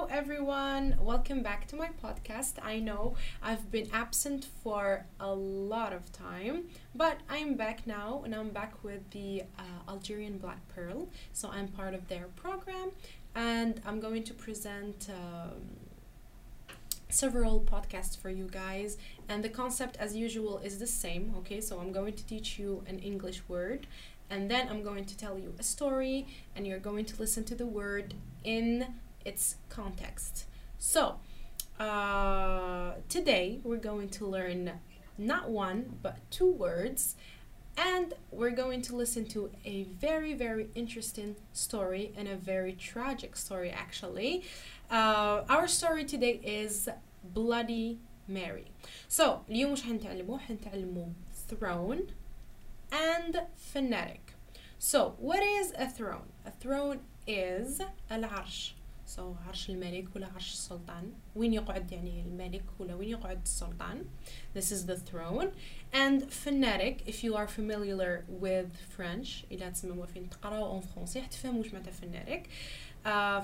Hello everyone, welcome back to my podcast. I know I've been absent for a lot of time, but I'm back now and I'm back with the Algerian Black Pearl. So I'm part of their program and I'm going to present several podcasts for you guys, and the concept as usual is the same. Okay, so I'm going to teach you an English word and then I'm going to tell you a story and you're going to listen to the word in its context. So today we're going to learn not one but two words, and we're going to listen to a very interesting story and a very tragic story actually. Our story today is Bloody Mary. So اليوم وش حنتعلموه throne and phonetic. So what is a throne? A throne is العرش. So عرش الملك ولا عرش السلطان, وين يقعد يعني الملك ولا وين يقعد السلطان. This is the throne. And phonetic, if you are familiar with French, إلا تسمعوا فين تقراوا en français حتفهموا واش معناتها phonetic.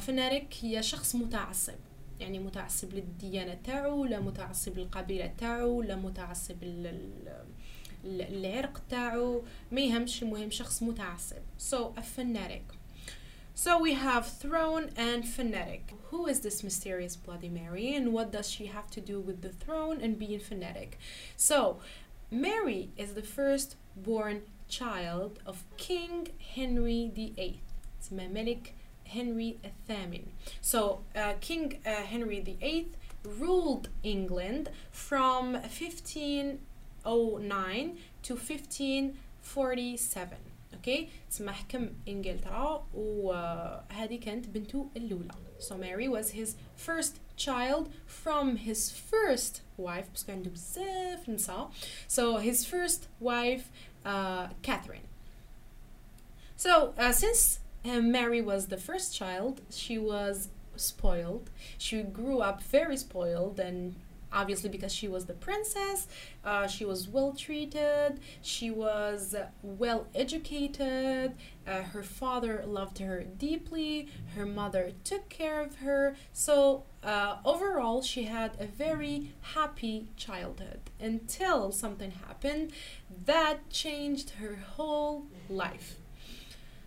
phonetic هي شخص متعصب, يعني متعصب للديانة تاعو ولا متعصب للقبيلة تاعو ولا متعصب للعرق تاعو, ما يهمش, المهم شخص متعصب. So a phonetic. So we have throne and phonetic. Who is this mysterious Bloody Mary and what does she have to do with the throne and being phonetic? So Mary is the first born child of King Henry VIII. It's Mamalik Henry VIII. So King Henry VIII ruled England from 1509 to 1547. اوكي تسمى حكم انجلترا وهذه كانت بنته الاولى. So Mary was his first child from his first wife, باسكو عنده بزاف نساء. So his first wife Catherine. So since Mary was the first child, she was spoiled. She grew up very spoiled, and obviously because she was the princess, she was well treated, she was well educated, her father loved her deeply, her mother took care of her. So overall she had a very happy childhood until something happened that changed her whole life.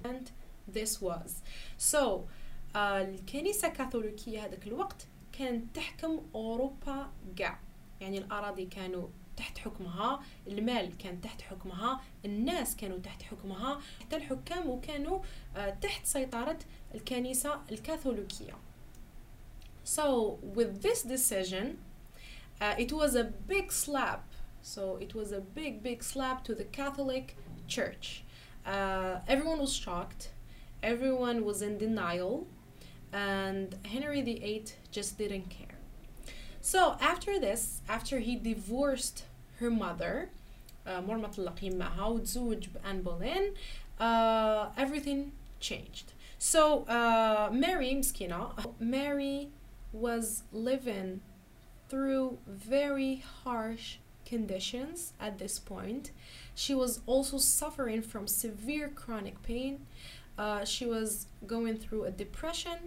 And this was, so الكنيسة الكاثوليكية هذاك الوقت كانت تحكم أوروبا قاع, يعني الأراضي كانوا تحت حكمها, المال كان تحت حكمها, الناس كانوا تحت حكمها, حتى الحكام وكانوا تحت سيطرة الكنيسة الكاثوليكية. So with this decision it was a big slap. So it was a big slap to the Catholic Church. Everyone was shocked, everyone was in denial, and Henry VIII just didn't care. So after this, after he divorced her mother, مرة طلقها معها وتزوج بآن بولين, everything changed. So Mary مسكينة, Mary was living through very harsh conditions at this point. She was also suffering from severe chronic pain. She was going through a depression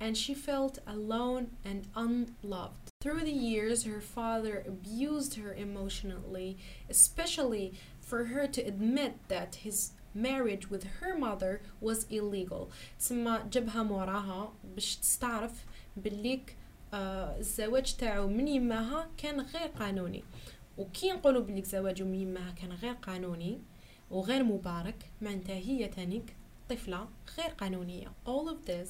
and she felt alone and unloved. Through the years, her father abused her emotionally, especially for her to admit that his marriage with her mother was illegal. تسمى جبها موراها باش تستعرف بالليك الزواج تاعو من يماها كان غير قانوني. وكي نقولوا بالليك زواجه من يماها كان غير قانوني وغير مبارك, معناتها هي تانيك طفلة غير قانونية. All of this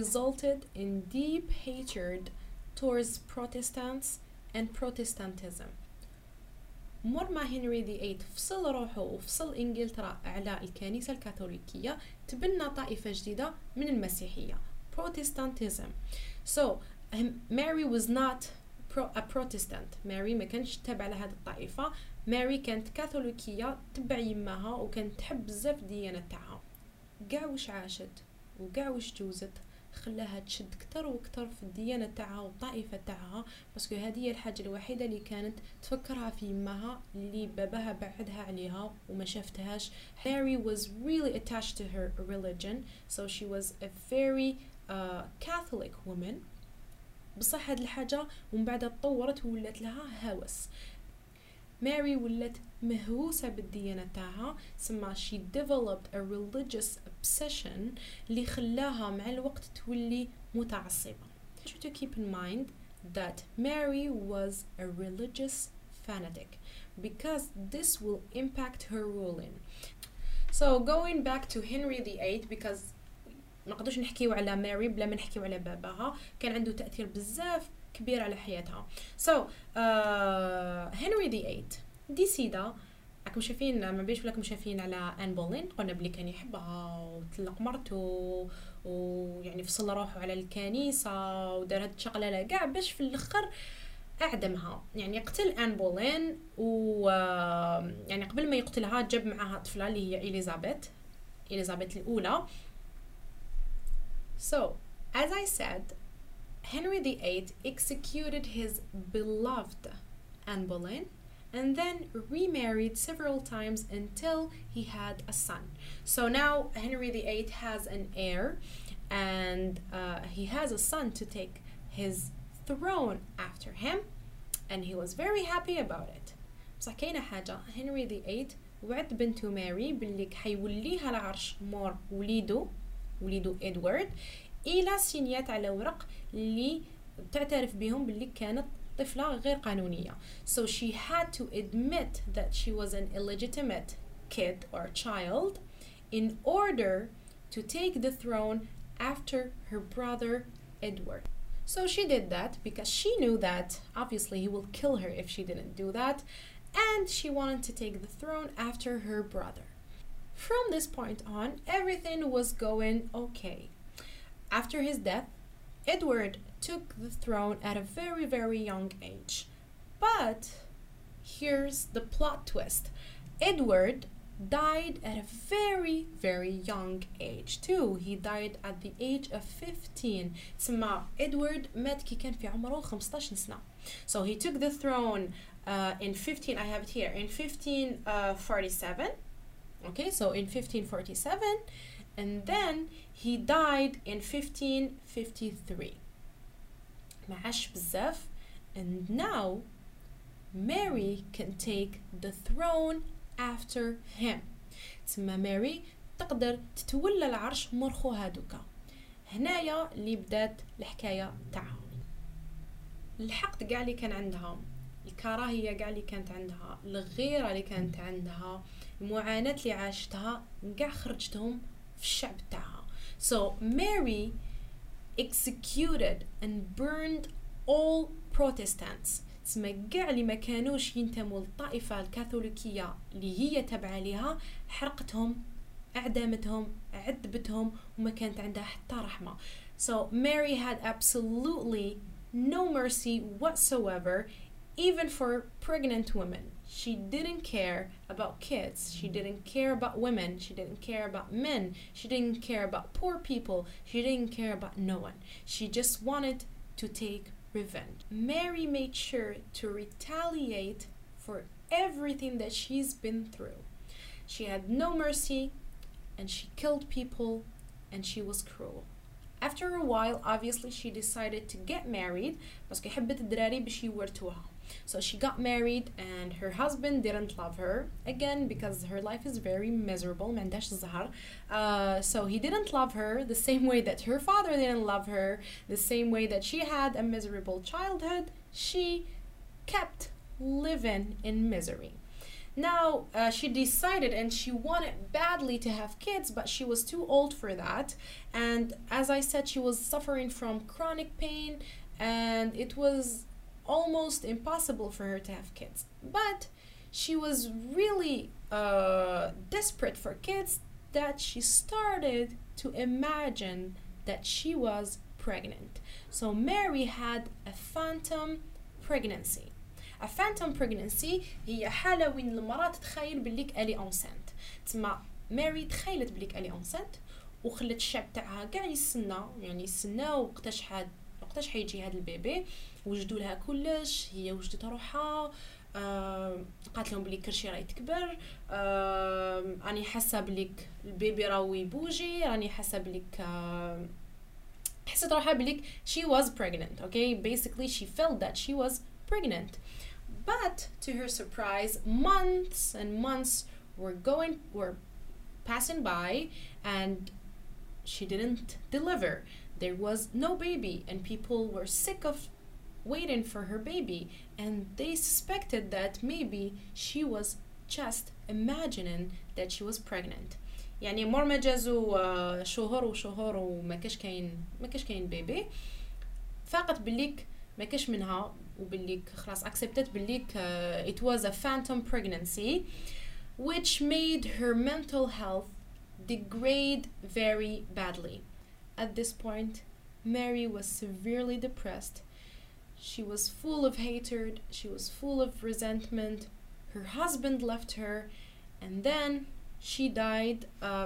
resulted in deep hatred towards Protestants and Protestantism. مر ما هنري VIII فصل روحه وفصل إنجلترا على الكنيسة الكاثوليكية, تبنى طائفة جديدة من المسيحية, Protestantism. So Mary was not a Protestant. Mary ما كانش تابعة لهذه الطائفة. Mary كانت كاثوليكية تبع يمها وكانت تحب بزاف الديانة تاعها. قاع واش عاشت وقاع واش جوزت خلاها تشد كتر وكتر في الديانة تاعها والطائفة تاعها, باسكو هذه هي الحاجة الوحيدة اللي كانت تفكرها في يمها اللي باباها بعدها عليها وما شافتهاش. Mary was really attached to her religion, so she was a very Catholic woman. بصح هاد الحاجه ومن بعد تطورت وولات لها هوس. ماري ولات مهووسه بالديانه تاعها، سما شي developed a religious obsession اللي خلاها مع الوقت تولي متعصبه. I want you to keep in mind that Mary was a religious fanatic because this will impact her ruling. So going back to Henry VIII, because ما نقدرش نحكيو على ماري بلا ما نحكيو على باباها، كان عنده تأثير بزاف كبير على حياتها. So Henry VIII ديسيدا، راكم شايفين ما بيش ولاكم شايفين على آن بولين، قلنا بلي كان يحبها وطلق مرته ويعني فصل روحه على الكنيسة ودار هاد الشغلة كاع باش في الاخر أعدمها، يعني قتل آن بولين. و يعني قبل ما يقتلها جاب معها طفلة اللي هي إليزابيث الأولى. So, as I said, Henry VIII executed his beloved Anne Boleyn and then remarried several times until he had a son. So now Henry VIII has an heir and he has a son to take his throne after him, and he was very happy about it. بصح كاينه حاجه، Henry VIII وعد بنته ماري باللي حيوليها العرش مور وليدو إدوارد إلى سينيات على ورق اللي تعترف بهم باللي كانت طفلة غير قانونية. So she had to admit that she was an illegitimate kid or child in order to take the throne after her brother Edward. So she did that because she knew that obviously he will kill her if she didn't do that, and she wanted to take the throne after her brother. From this point on, everything was going okay. After his death, Edward took the throne at a very, very young age. But here's the plot twist. Edward died at a very, very young age too. He died at the age of 15. تسمى Edward مات كي كان في عمره 15 سنة. So he took the throne in 15, I have it here, in 1547. Okay, so in 1547, and then he died in 1553. معاش بزاف. And now Mary can take the throne after him. تسمى ماري تقدر تتولى العرش مور خوها دوكا. هنايا اللي بدات الحكايه تاعها، الحقد كاع اللي كان عندها، الكراهيه كاع اللي كانت عندها، الغيره اللي كانت عندها، المعاناة اللي عاشتها كاع خرجتهم في الشعب تاعها. So Mary executed and burned all Protestants. تسمى كاع اللي ما كانوش ينتموا للطائفة الكاثوليكية اللي هي تابعة ليها حرقتهم، أعدمتهم، عذبتهم، وما كانت عندها حتى رحمة. So Mary had absolutely no mercy whatsoever. Even for pregnant women, she didn't care about kids, she didn't care about women, she didn't care about men, she didn't care about poor people, she didn't care about no one. She just wanted to take revenge. Mary made sure to retaliate for everything that she's been through. She had no mercy, and she killed people, and she was cruel. After a while, obviously, she decided to get married باسكو حبت الدراري باش يورثوها. So she got married and her husband didn't love her again because her life is very miserable. ما عندهاش الزهر. So he didn't love her the same way that her father didn't love her, the same way that she had a miserable childhood. She kept living in misery. Now she decided and she wanted badly to have kids, but she was too old for that. And as I said, she was suffering from chronic pain and it was almost impossible for her to have kids. But she was really desperate for kids that she started to imagine that she was pregnant. So Mary had a phantom pregnancy. A phantom pregnancy هي حالة وين المرأة تتخيل بليك ألي أونسنت. تسمى ماري تخيلت بليك ألي أونسنت وخلت الشعب تاعها كاع يستناو وقتاش حيجي هاد البيبي. وجدوا لها كلش، هي وجدت روحها، قالت لهم بلي كرشي راه يتكبر، راني حاسه بليك البيبي راهو يبوجي، راني حاسه بليك حسيت روحها بليك she was pregnant. Okay, basically she felt that she was pregnant. But to her surprise, months and months were passing by and she didn't deliver. There was no baby and people were sick of waiting for her baby, and they suspected that maybe she was just imagining that she was pregnant. يعني مور ما جازوا شهور وشهور وما كاش كاين بيبي، فاقت بليك ما كاش منها، وبليك خلاص accepted بليك it was a phantom pregnancy, which made her mental health degrade very badly. At this point, Mary was severely depressed. She was full of hatred, she was full of resentment. Her husband left her, and then she died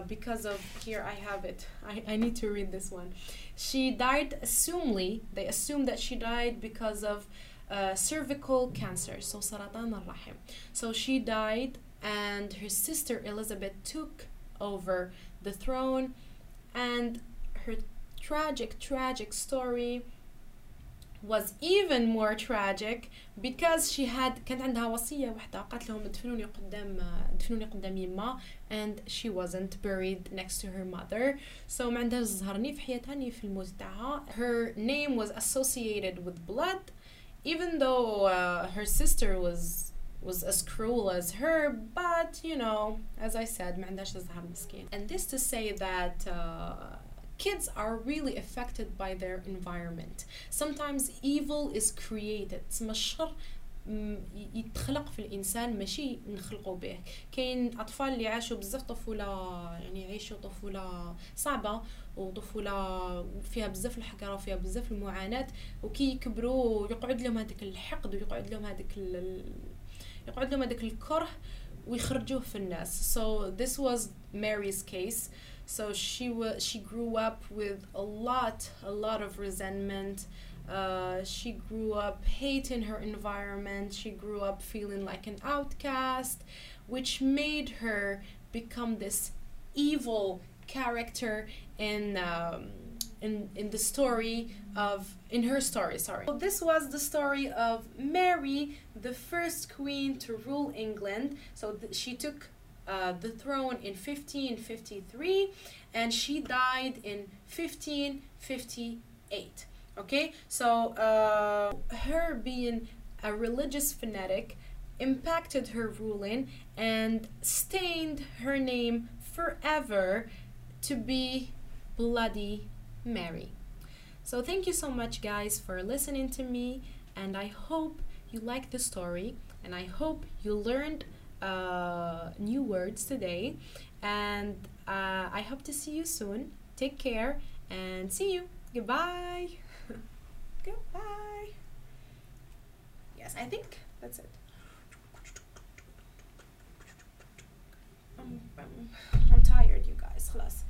because of, here I have it, I need to read this one. She died, they assumed that she died because of cervical cancer, so سرطان الرحم. So she died, and her sister Elizabeth took over the throne, and her tragic story was even more tragic because she had كانت عندها وصية واحدة، قالت لهم دفنوني قدام يما, and she wasn't buried next to her mother. So ما عندهاش زهر ني في حياتها ني في الموت تاعها. Her name was associated with blood, even though her sister was as cruel as her, but you know, as I said, ما عندهاش زهر مسكين. And this to say that kids are really affected by their environment. Sometimes evil is created. تسمى الشر يتخلق في الإنسان ماشي نخلقه به. كاين أطفال اللي عاشوا بزاف طفولة، يعني عيشوا طفولة صعبة وطفولة فيها بزاف الحقرة وفيها بزاف المعاناة، وكي يكبروا يقعد لهم هذاك الحقد ويقعد لهم هذاك الكره ويخرجوه في الناس. So this was Mary's case. So she grew up with a lot of resentment. She grew up hating her environment. She grew up feeling like an outcast, which made her become this evil character in her story, sorry. So this was the story of Mary, the first queen to rule England. So she took the throne in 1553 and she died in 1558. Okay, so her being a religious fanatic impacted her ruling and stained her name forever to be Bloody Mary. So thank you so much guys for listening to me, and I hope you like the story, and I hope you learned new words today, and I hope to see you soon. Take care and see you. Goodbye. Goodbye. Yes, I think that's it. I'm tired, you guys. خلاص.